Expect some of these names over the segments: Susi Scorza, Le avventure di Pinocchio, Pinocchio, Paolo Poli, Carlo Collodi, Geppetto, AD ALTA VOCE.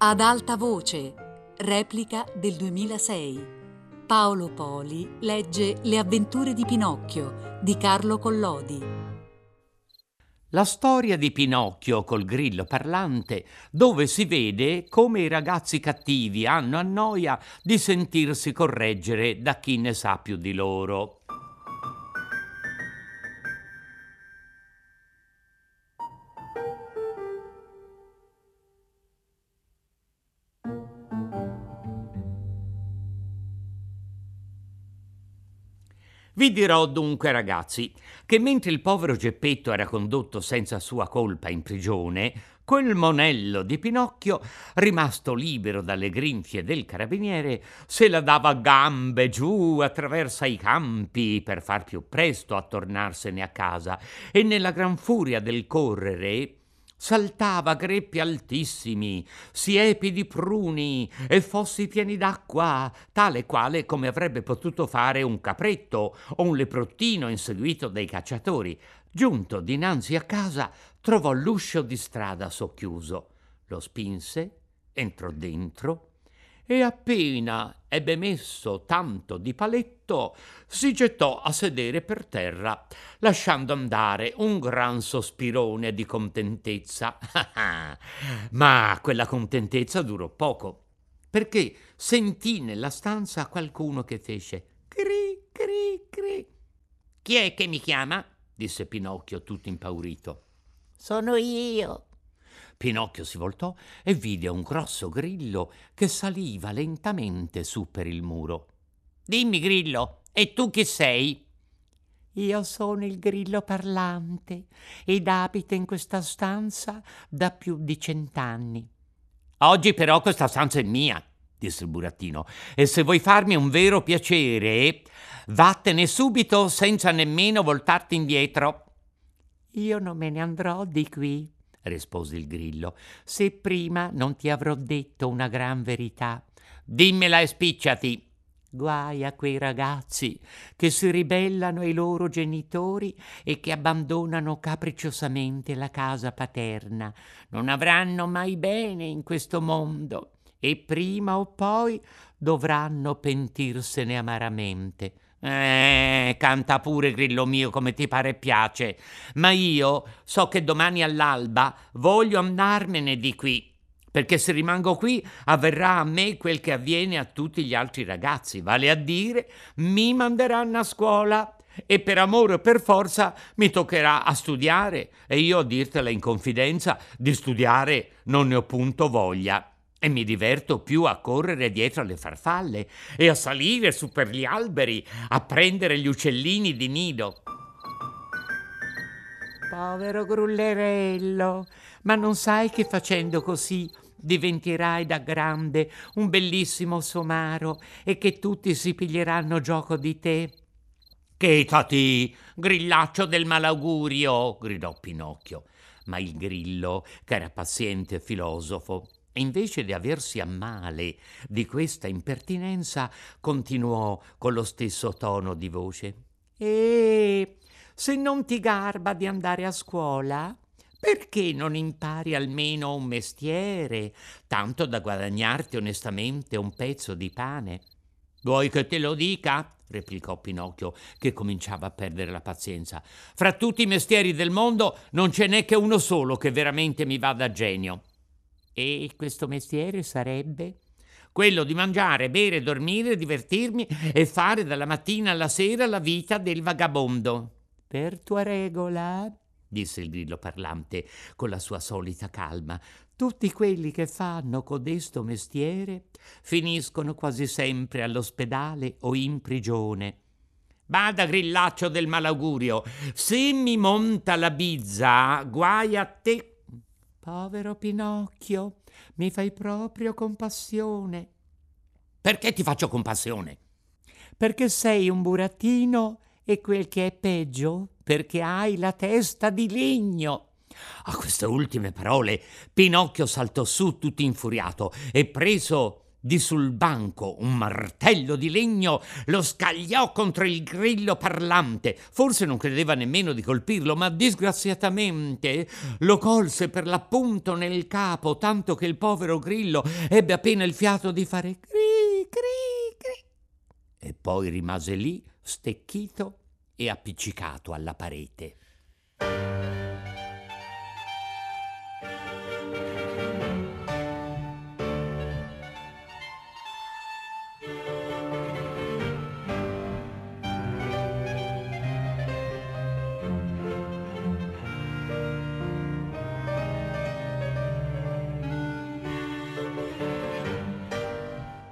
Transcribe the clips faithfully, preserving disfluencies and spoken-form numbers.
Ad alta voce, replica del duemilasei. Paolo Poli legge Le avventure di Pinocchio di Carlo Collodi. La storia di Pinocchio col grillo parlante, dove si vede come i ragazzi cattivi hanno a noia di sentirsi correggere da chi ne sa più di loro. Vi dirò dunque, ragazzi, che mentre il povero Geppetto era condotto senza sua colpa in prigione, quel monello di Pinocchio, rimasto libero dalle grinfie del carabiniere, se la dava a gambe giù attraverso i campi per far più presto a tornarsene a casa, e nella gran furia del correre saltava greppi altissimi, siepi di pruni e fossi pieni d'acqua, tale quale come avrebbe potuto fare un capretto o un leprottino inseguito dai cacciatori. Giunto dinanzi a casa, trovò l'uscio di strada socchiuso, lo spinse, entrò dentro e appena ebbe messo tanto di paletto, si gettò a sedere per terra, lasciando andare un gran sospirone di contentezza. Ma quella contentezza durò poco, perché sentì nella stanza qualcuno che fece cri cri cri. «Chi è che mi chiama?» disse Pinocchio tutto impaurito. «Sono io!» Pinocchio si voltò e vide un grosso grillo che saliva lentamente su per il muro. «Dimmi, grillo, e tu chi sei?» «Io sono il grillo parlante ed abito in questa stanza da più di cent'anni». «Oggi però questa stanza è mia», disse il burattino, «e se vuoi farmi un vero piacere, vattene subito senza nemmeno voltarti indietro». «Io non me ne andrò di qui», rispose il grillo, «se prima non ti avrò detto una gran verità». «Dimmela e spicciati». «Guai a quei ragazzi che si ribellano ai loro genitori e che abbandonano capricciosamente la casa paterna. Non avranno mai bene in questo mondo e prima o poi dovranno pentirsene amaramente». «Eh, canta pure, grillo mio, come ti pare e piace, ma io so che domani all'alba voglio andarmene di qui, perché se rimango qui avverrà a me quel che avviene a tutti gli altri ragazzi, vale a dire mi manderanno a scuola e per amore o per forza mi toccherà a studiare, e io, a dirtela in confidenza, di studiare non ne ho punto voglia. E mi diverto più a correre dietro alle farfalle e a salire su per gli alberi a prendere gli uccellini di nido». «Povero grullerello, ma non sai che facendo così diventerai da grande un bellissimo somaro e che tutti si piglieranno gioco di te?» «Chetati, grillaccio del malaugurio!» gridò Pinocchio. Ma il grillo, che era paziente e filosofo, invece di aversi a male di questa impertinenza, continuò con lo stesso tono di voce: «E se non ti garba di andare a scuola, perché non impari almeno un mestiere, tanto da guadagnarti onestamente un pezzo di pane?» «Vuoi che te lo dica?» replicò Pinocchio, che cominciava a perdere la pazienza. «Fra tutti i mestieri del mondo non ce n'è che uno solo che veramente mi vada a genio». «E questo mestiere sarebbe?» «Quello di mangiare, bere, dormire, divertirmi e fare dalla mattina alla sera la vita del vagabondo». «Per tua regola», disse il grillo parlante con la sua solita calma, «tutti quelli che fanno codesto mestiere finiscono quasi sempre all'ospedale o in prigione». «Bada, grillaccio del malaugurio, se mi monta la bizza, guai a te». «Povero Pinocchio, mi fai proprio compassione». «Perché ti faccio compassione?» «Perché sei un burattino e quel che è peggio, perché hai la testa di legno». A queste ultime parole Pinocchio saltò su tutto infuriato e, preso Di sul banco un martello di legno lo scagliò contro il grillo parlante. Forse non credeva nemmeno di colpirlo, ma disgraziatamente lo colse per l'appunto nel capo, tanto che il povero grillo ebbe appena il fiato di fare cri, cri, cri. E poi rimase lì, stecchito e appiccicato alla parete.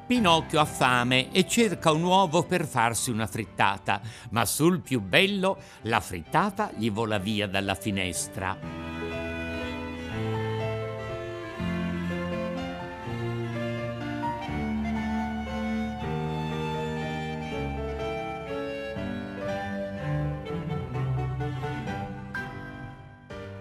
Pinocchio ha fame e cerca un uovo per farsi una frittata, ma sul più bello la frittata gli vola via dalla finestra.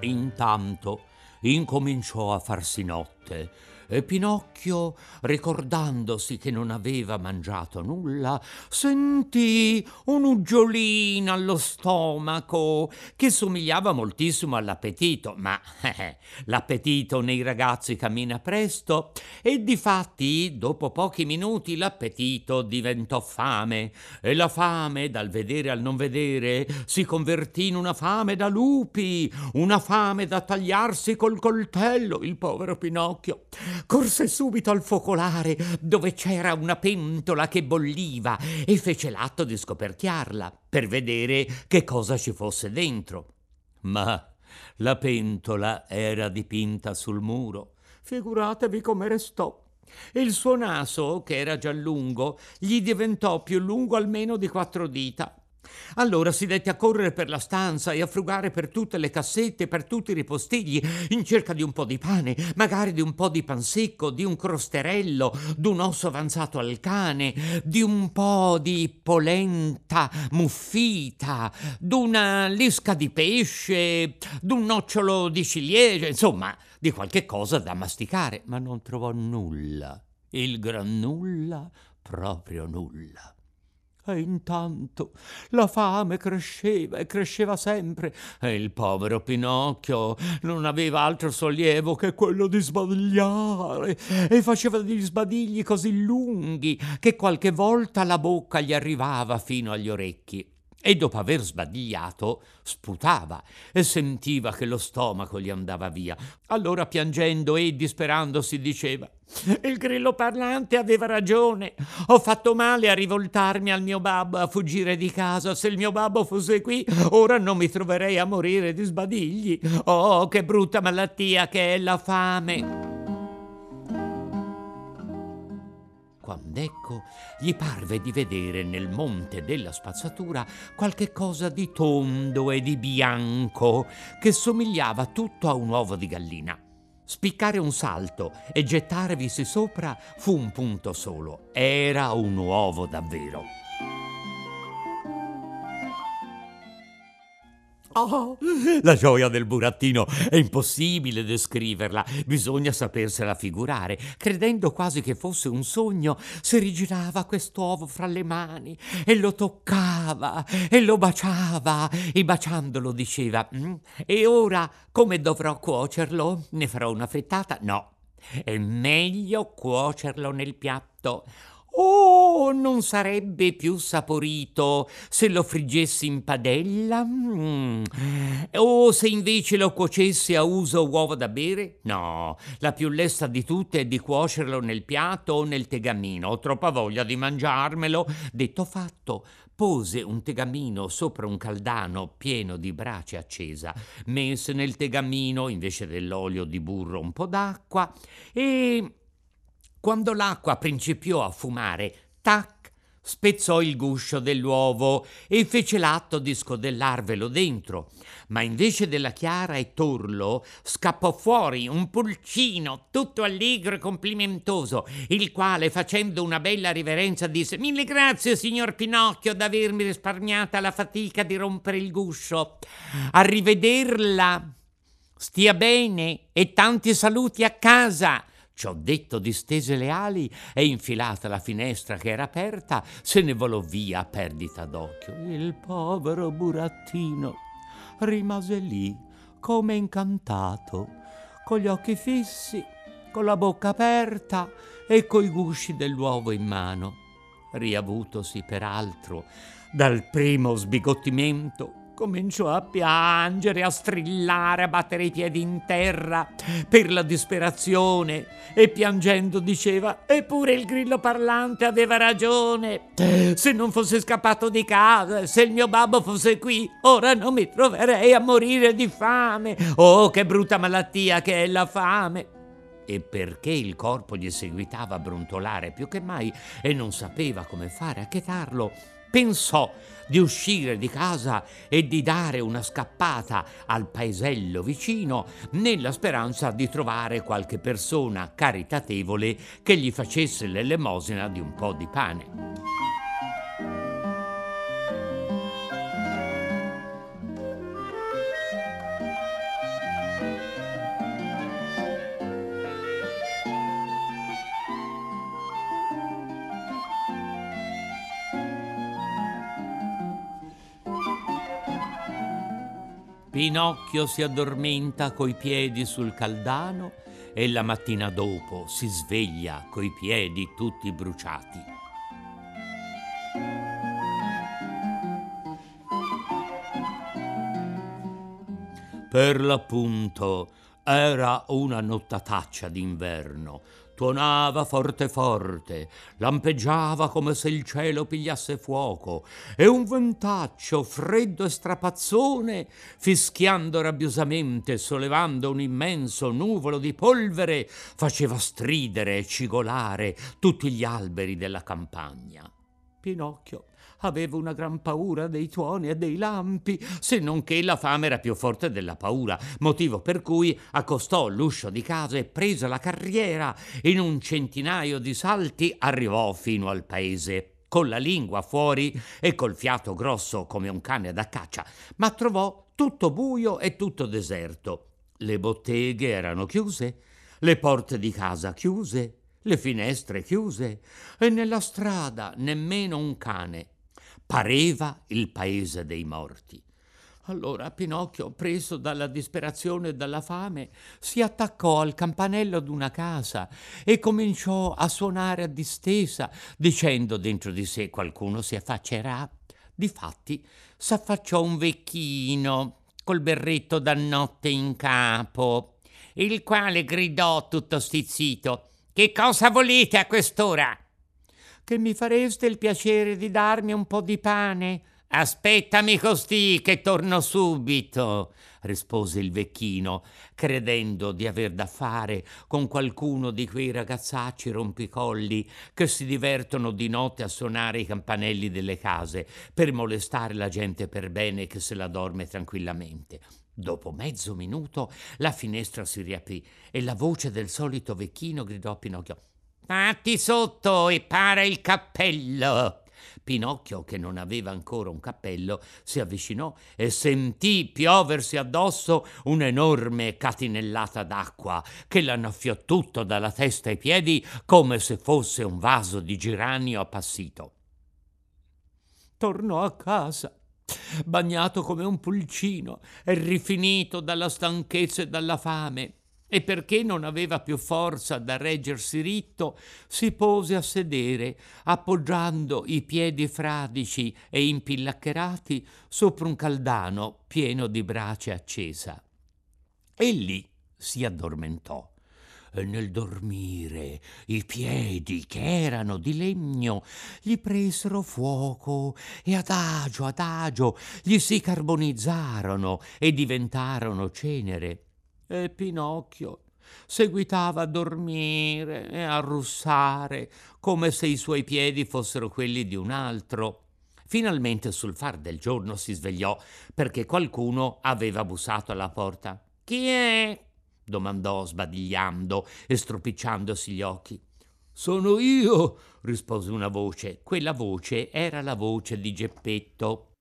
Intanto incominciò a farsi notte e Pinocchio, ricordandosi che non aveva mangiato nulla, sentì un'uggiolina allo stomaco che somigliava moltissimo all'appetito, ma eh, l'appetito nei ragazzi cammina presto e difatti dopo pochi minuti l'appetito diventò fame e la fame dal vedere al non vedere si convertì in una fame da lupi, una fame da tagliarsi col coltello. Il povero Pinocchio corse subito al focolare dove c'era una pentola che bolliva e fece l'atto di scoperchiarla per vedere che cosa ci fosse dentro. Ma la pentola era dipinta sul muro. Figuratevi come restò. Il suo naso, che era già lungo, gli diventò più lungo almeno di quattro dita. Allora si dette a correre per la stanza e a frugare per tutte le cassette, per tutti i ripostigli, in cerca di un po' di pane, magari di un po' di pan secco, di un crosterello, di un osso avanzato al cane, di un po' di polenta muffita, di una lisca di pesce, di un nocciolo di ciliegia, insomma, di qualche cosa da masticare, ma non trovò nulla, il gran nulla, proprio nulla. E intanto la fame cresceva e cresceva sempre e il povero Pinocchio non aveva altro sollievo che quello di sbadigliare e faceva degli sbadigli così lunghi che qualche volta la bocca gli arrivava fino agli orecchi e dopo aver sbadigliato sputava e sentiva che lo stomaco gli andava via. Allora piangendo e disperandosi diceva: «Il grillo parlante aveva ragione, ho fatto male a rivoltarmi al mio babbo, a fuggire di casa. Se il mio babbo fosse qui, ora non mi troverei a morire di sbadigli. Oh, che brutta malattia che è la fame!» Quando ecco gli parve di vedere nel monte della spazzatura qualche cosa di tondo e di bianco che somigliava tutto a un uovo di gallina. Spiccare un salto e gettarvisi sopra fu un punto solo. Era un uovo davvero. Oh, la gioia del burattino è impossibile descriverla, bisogna sapersela figurare. Credendo quasi che fosse un sogno, si rigirava quest'uovo fra le mani e lo toccava e lo baciava e baciandolo diceva: «E ora come dovrò cuocerlo? Ne farò una frittata? No, è meglio cuocerlo nel piatto. Oh, non sarebbe più saporito se lo friggessi in padella? Mm. O se invece lo cuocessi a uso uovo da bere? No, la più lesta di tutte è di cuocerlo nel piatto o nel tegamino. Ho troppa voglia di mangiarmelo». Detto fatto, pose un tegamino sopra un caldano pieno di brace accesa, messe nel tegamino invece dell'olio di burro un po' d'acqua e... quando l'acqua principiò a fumare, tac, spezzò il guscio dell'uovo e fece l'atto di scodellarvelo dentro. Ma invece della chiara e torlo, scappò fuori un pulcino tutto allegro e complimentoso, il quale, facendo una bella riverenza, disse: «Mille grazie, signor Pinocchio, d'avermi risparmiata la fatica di rompere il guscio. Arrivederla, stia bene e tanti saluti a casa. Ciò detto, distese le ali e, infilata la finestra che era aperta, se ne volò via a perdita d'occhio. Il povero burattino rimase lì come incantato, con gli occhi fissi, con la bocca aperta e coi gusci dell'uovo in mano. Riavutosi peraltro dal primo sbigottimento, cominciò a piangere, a strillare, a battere i piedi in terra per la disperazione, e piangendo diceva: eppure il grillo parlante aveva ragione, se non fosse scappato di casa, se il mio babbo fosse qui, ora non mi troverei a morire di fame. Oh, che brutta malattia che è la fame! E perché il corpo gli seguitava a brontolare più che mai e non sapeva come fare a chetarlo, pensò di uscire di casa e di dare una scappata al paesello vicino, nella speranza di trovare qualche persona caritatevole che gli facesse l'elemosina di un po' di pane. Pinocchio si addormenta coi piedi sul caldano e la mattina dopo si sveglia coi piedi tutti bruciati. Per l'appunto era una nottataccia d'inverno. Tuonava forte forte, lampeggiava come se il cielo pigliasse fuoco, e un ventaccio freddo e strapazzone, fischiando rabbiosamente e sollevando un immenso nuvolo di polvere, faceva stridere e cigolare tutti gli alberi della campagna. Pinocchio aveva una gran paura dei tuoni e dei lampi, se non che la fame era più forte della paura, motivo per cui accostò l'uscio di casa e, presa la carriera, in un centinaio di salti arrivò fino al paese, con la lingua fuori e col fiato grosso come un cane da caccia, ma trovò tutto buio e tutto deserto. Le botteghe erano chiuse, le porte di casa chiuse, le finestre chiuse, e nella strada nemmeno un cane. Pareva il paese dei morti. Allora Pinocchio, preso dalla disperazione e dalla fame, si attaccò al campanello d'una casa e cominciò a suonare a distesa, dicendo dentro di sé: qualcuno si affaccerà. Difatti s'affacciò un vecchino col berretto da notte in capo, il quale gridò tutto stizzito: che cosa volete a quest'ora? Che mi fareste il piacere di darmi un po' di pane? Aspettami costì, che torno subito, rispose il vecchino, credendo di aver da fare con qualcuno di quei ragazzacci rompicolli che si divertono di notte a suonare i campanelli delle case per molestare la gente per bene che se la dorme tranquillamente. Dopo mezzo minuto la finestra si riaprì e la voce del solito vecchino gridò a Pinocchio: «Fatti sotto e para il cappello!» Pinocchio, che non aveva ancora un cappello, si avvicinò e sentì pioversi addosso un'enorme catinellata d'acqua che l'annaffiò tutto dalla testa ai piedi come se fosse un vaso di giranio appassito. Tornò a casa bagnato come un pulcino e rifinito dalla stanchezza e dalla fame, e perché non aveva più forza da reggersi ritto, si pose a sedere, appoggiando i piedi fradici e impillaccherati sopra un caldano pieno di brace accesa. E lì si addormentò. E nel dormire i piedi, che erano di legno, gli presero fuoco e adagio adagio gli si carbonizzarono e diventarono cenere. E Pinocchio seguitava a dormire e a russare come se i suoi piedi fossero quelli di un altro. Finalmente sul far del giorno si svegliò perché qualcuno aveva bussato alla porta. «Chi è?» domandò sbadigliando e stropicciandosi gli occhi. «Sono io!» rispose una voce. Quella voce era la voce di Geppetto.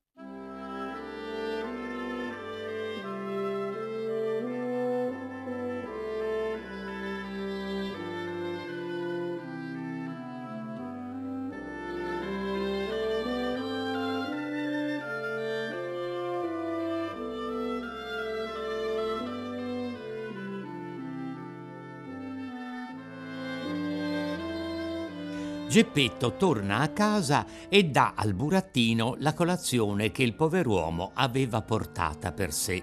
Geppetto torna a casa e dà al burattino la colazione che il pover'uomo aveva portata per sé.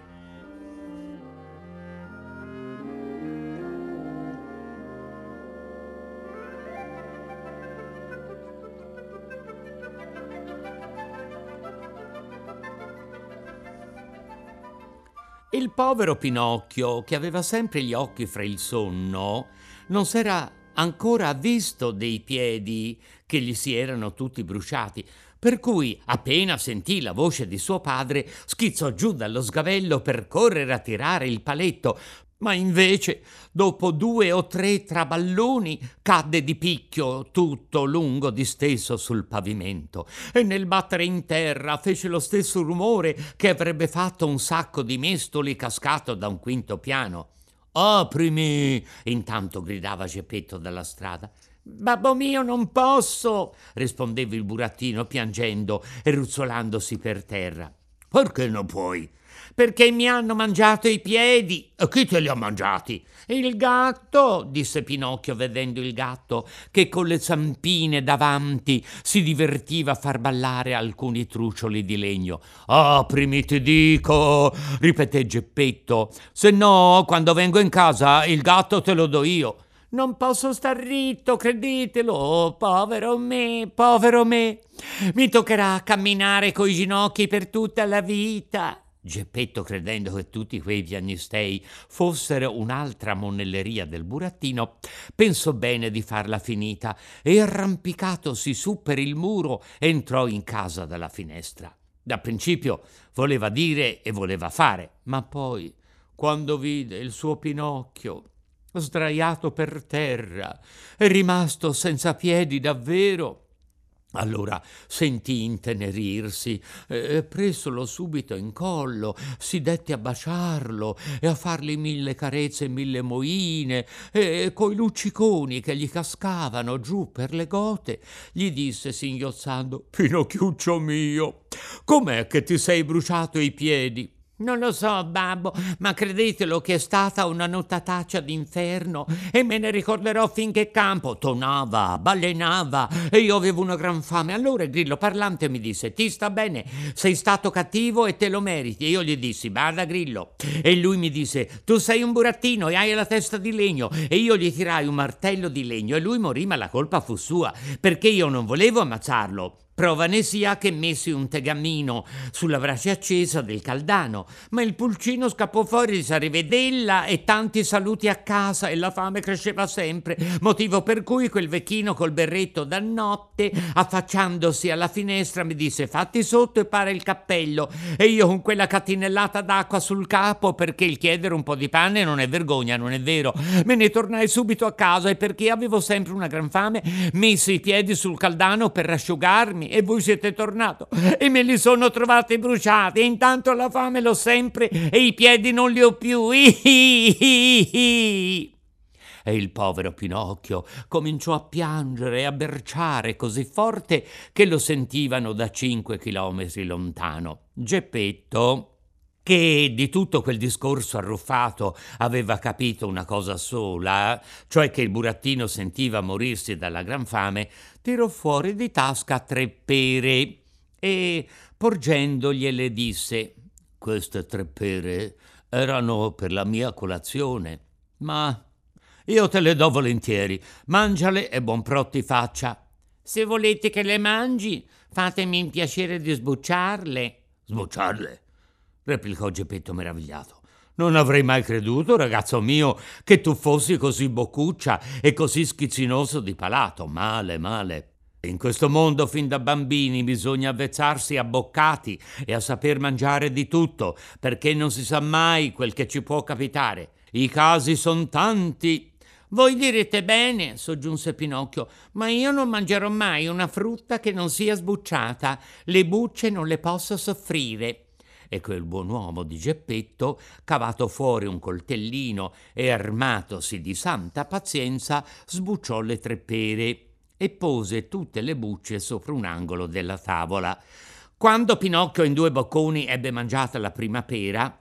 Il povero Pinocchio, che aveva sempre gli occhi fra il sonno, non s'era ancora avvisto dei piedi che gli si erano tutti bruciati, per cui appena sentì la voce di suo padre schizzò giù dallo sgabello per correre a tirare il paletto, ma invece dopo due o tre traballoni cadde di picchio tutto lungo disteso sul pavimento, e nel battere in terra fece lo stesso rumore che avrebbe fatto un sacco di mestoli cascato da un quinto piano. «Aprimi!» intanto gridava Geppetto dalla strada. «Babbo mio, non posso!» rispondeva il burattino piangendo e ruzzolandosi per terra. «Perché non puoi?» «Perché mi hanno mangiato i piedi!» «E chi te li ha mangiati?» «Il gatto!» disse Pinocchio vedendo il gatto che con le zampine davanti si divertiva a far ballare alcuni trucioli di legno. «Aprimi, ti dico!» ripeté Geppetto. «Se no, quando vengo in casa il gatto te lo do io!» «Non posso star ritto, credetelo, oh, povero me, povero me! Mi toccherà camminare coi ginocchi per tutta la vita!» Geppetto, credendo che tutti quei piagnistei fossero un'altra monelleria del burattino, pensò bene di farla finita e, arrampicatosi su per il muro, entrò in casa dalla finestra. Da principio voleva dire e voleva fare, ma poi, quando vide il suo Pinocchio sdraiato per terra e rimasto senza piedi davvero, allora sentì intenerirsi e, presolo subito in collo, si dette a baciarlo e a fargli mille carezze e mille moine, e coi lucciconi che gli cascavano giù per le gote gli disse singhiozzando: «Pinocchiuccio mio, com'è che ti sei bruciato i piedi?» «Non lo so, babbo, ma credetelo che è stata una nottataccia d'inferno e me ne ricorderò finché campo. Tonava, balenava e io avevo una gran fame. Allora il grillo parlante mi disse: ti sta bene, sei stato cattivo e te lo meriti. E io gli dissi: bada, grillo. E lui mi disse: tu sei un burattino e hai la testa di legno. E io gli tirai un martello di legno e lui morì, ma la colpa fu sua, perché io non volevo ammazzarlo. Prova ne sia che messi un tegamino sulla brace accesa del caldano, ma il pulcino scappò fuori di Sarivedella e tanti saluti a casa, e la fame cresceva sempre, motivo per cui quel vecchino col berretto da notte, affacciandosi alla finestra, mi disse: fatti sotto e para il cappello. E io con quella catinellata d'acqua sul capo, perché il chiedere un po' di pane non è vergogna, non è vero, me ne tornai subito a casa, e perché avevo sempre una gran fame messi i piedi sul caldano per asciugarmi, e voi siete tornato e me li sono trovati bruciati, e intanto la fame l'ho sempre e i piedi non li ho più. Ihihihi. E il povero Pinocchio cominciò a piangere e a berciare così forte che lo sentivano da cinque chilometri lontano. Geppetto, che di tutto quel discorso arruffato aveva capito una cosa sola, cioè che il burattino sentiva morirsi dalla gran fame, tirò fuori di tasca tre pere e, porgendogliele, disse: «Queste tre pere erano per la mia colazione, ma io te le do volentieri, mangiale e buon pro ti faccia». «Se volete che le mangi, fatemi il piacere di sbucciarle». «Sbucciarle?» replicò Geppetto meravigliato. «Non avrei mai creduto, ragazzo mio, che tu fossi così boccuccia e così schizzinoso di palato. Male, male. In questo mondo fin da bambini bisogna avvezzarsi a boccati e a saper mangiare di tutto, perché non si sa mai quel che ci può capitare. I casi son tanti». «Voi direte bene», soggiunse Pinocchio, «ma io non mangerò mai una frutta che non sia sbucciata. Le bucce non le posso soffrire». E quel buon uomo di Geppetto, cavato fuori un coltellino e armatosi di santa pazienza, sbucciò le tre pere e pose tutte le bucce sopra un angolo della tavola. Quando Pinocchio in due bocconi ebbe mangiata la prima pera,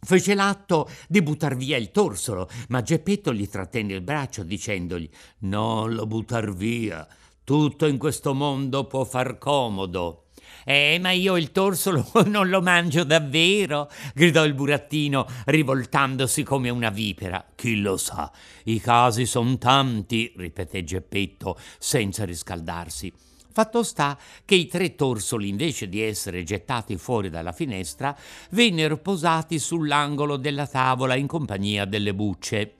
fece l'atto di buttar via il torsolo, ma Geppetto gli trattenne il braccio dicendogli: «Non lo buttar via, Tutto in questo mondo può far comodo. «Eh, ma io il torsolo non lo mangio davvero!» gridò il burattino, rivoltandosi come una vipera. «Chi lo sa, i casi son tanti!» ripeté Geppetto, senza riscaldarsi. Fatto sta che i tre torsoli, invece di essere gettati fuori dalla finestra, vennero posati sull'angolo della tavola in compagnia delle bucce.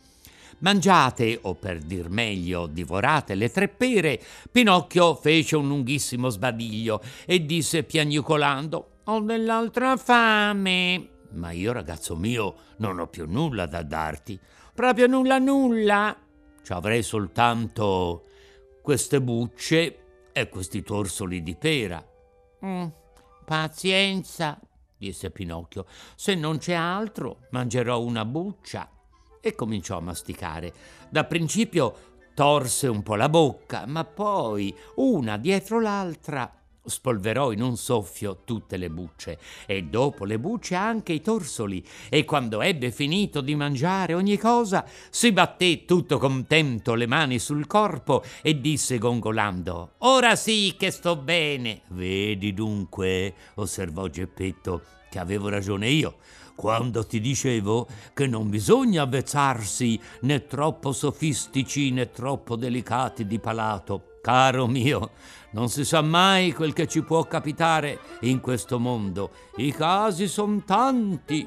Mangiate, o per dir meglio, divorate le tre pere, Pinocchio fece un lunghissimo sbadiglio e disse piagnucolando: «Ho dell'altra fame!» «Ma io, ragazzo mio, non ho più nulla da darti!» «Proprio nulla nulla!» «Ci avrei soltanto queste bucce e questi torsoli di pera!» mm, «Pazienza!» disse Pinocchio. «Se non c'è altro, mangerò una buccia!» E cominciò a masticare. Da principio torse un po' la bocca, ma poi, una dietro l'altra, spolverò in un soffio tutte le bucce, e dopo le bucce anche i torsoli, e quando ebbe finito di mangiare ogni cosa, si batté tutto contento le mani sul corpo e disse gongolando: «Ora sì che sto bene!» «Vedi dunque», osservò Geppetto, «che avevo ragione io, quando ti dicevo che non bisogna avvezzarsi né troppo sofistici né troppo delicati di palato. Caro mio, non si sa mai quel che ci può capitare in questo mondo. I casi son tanti».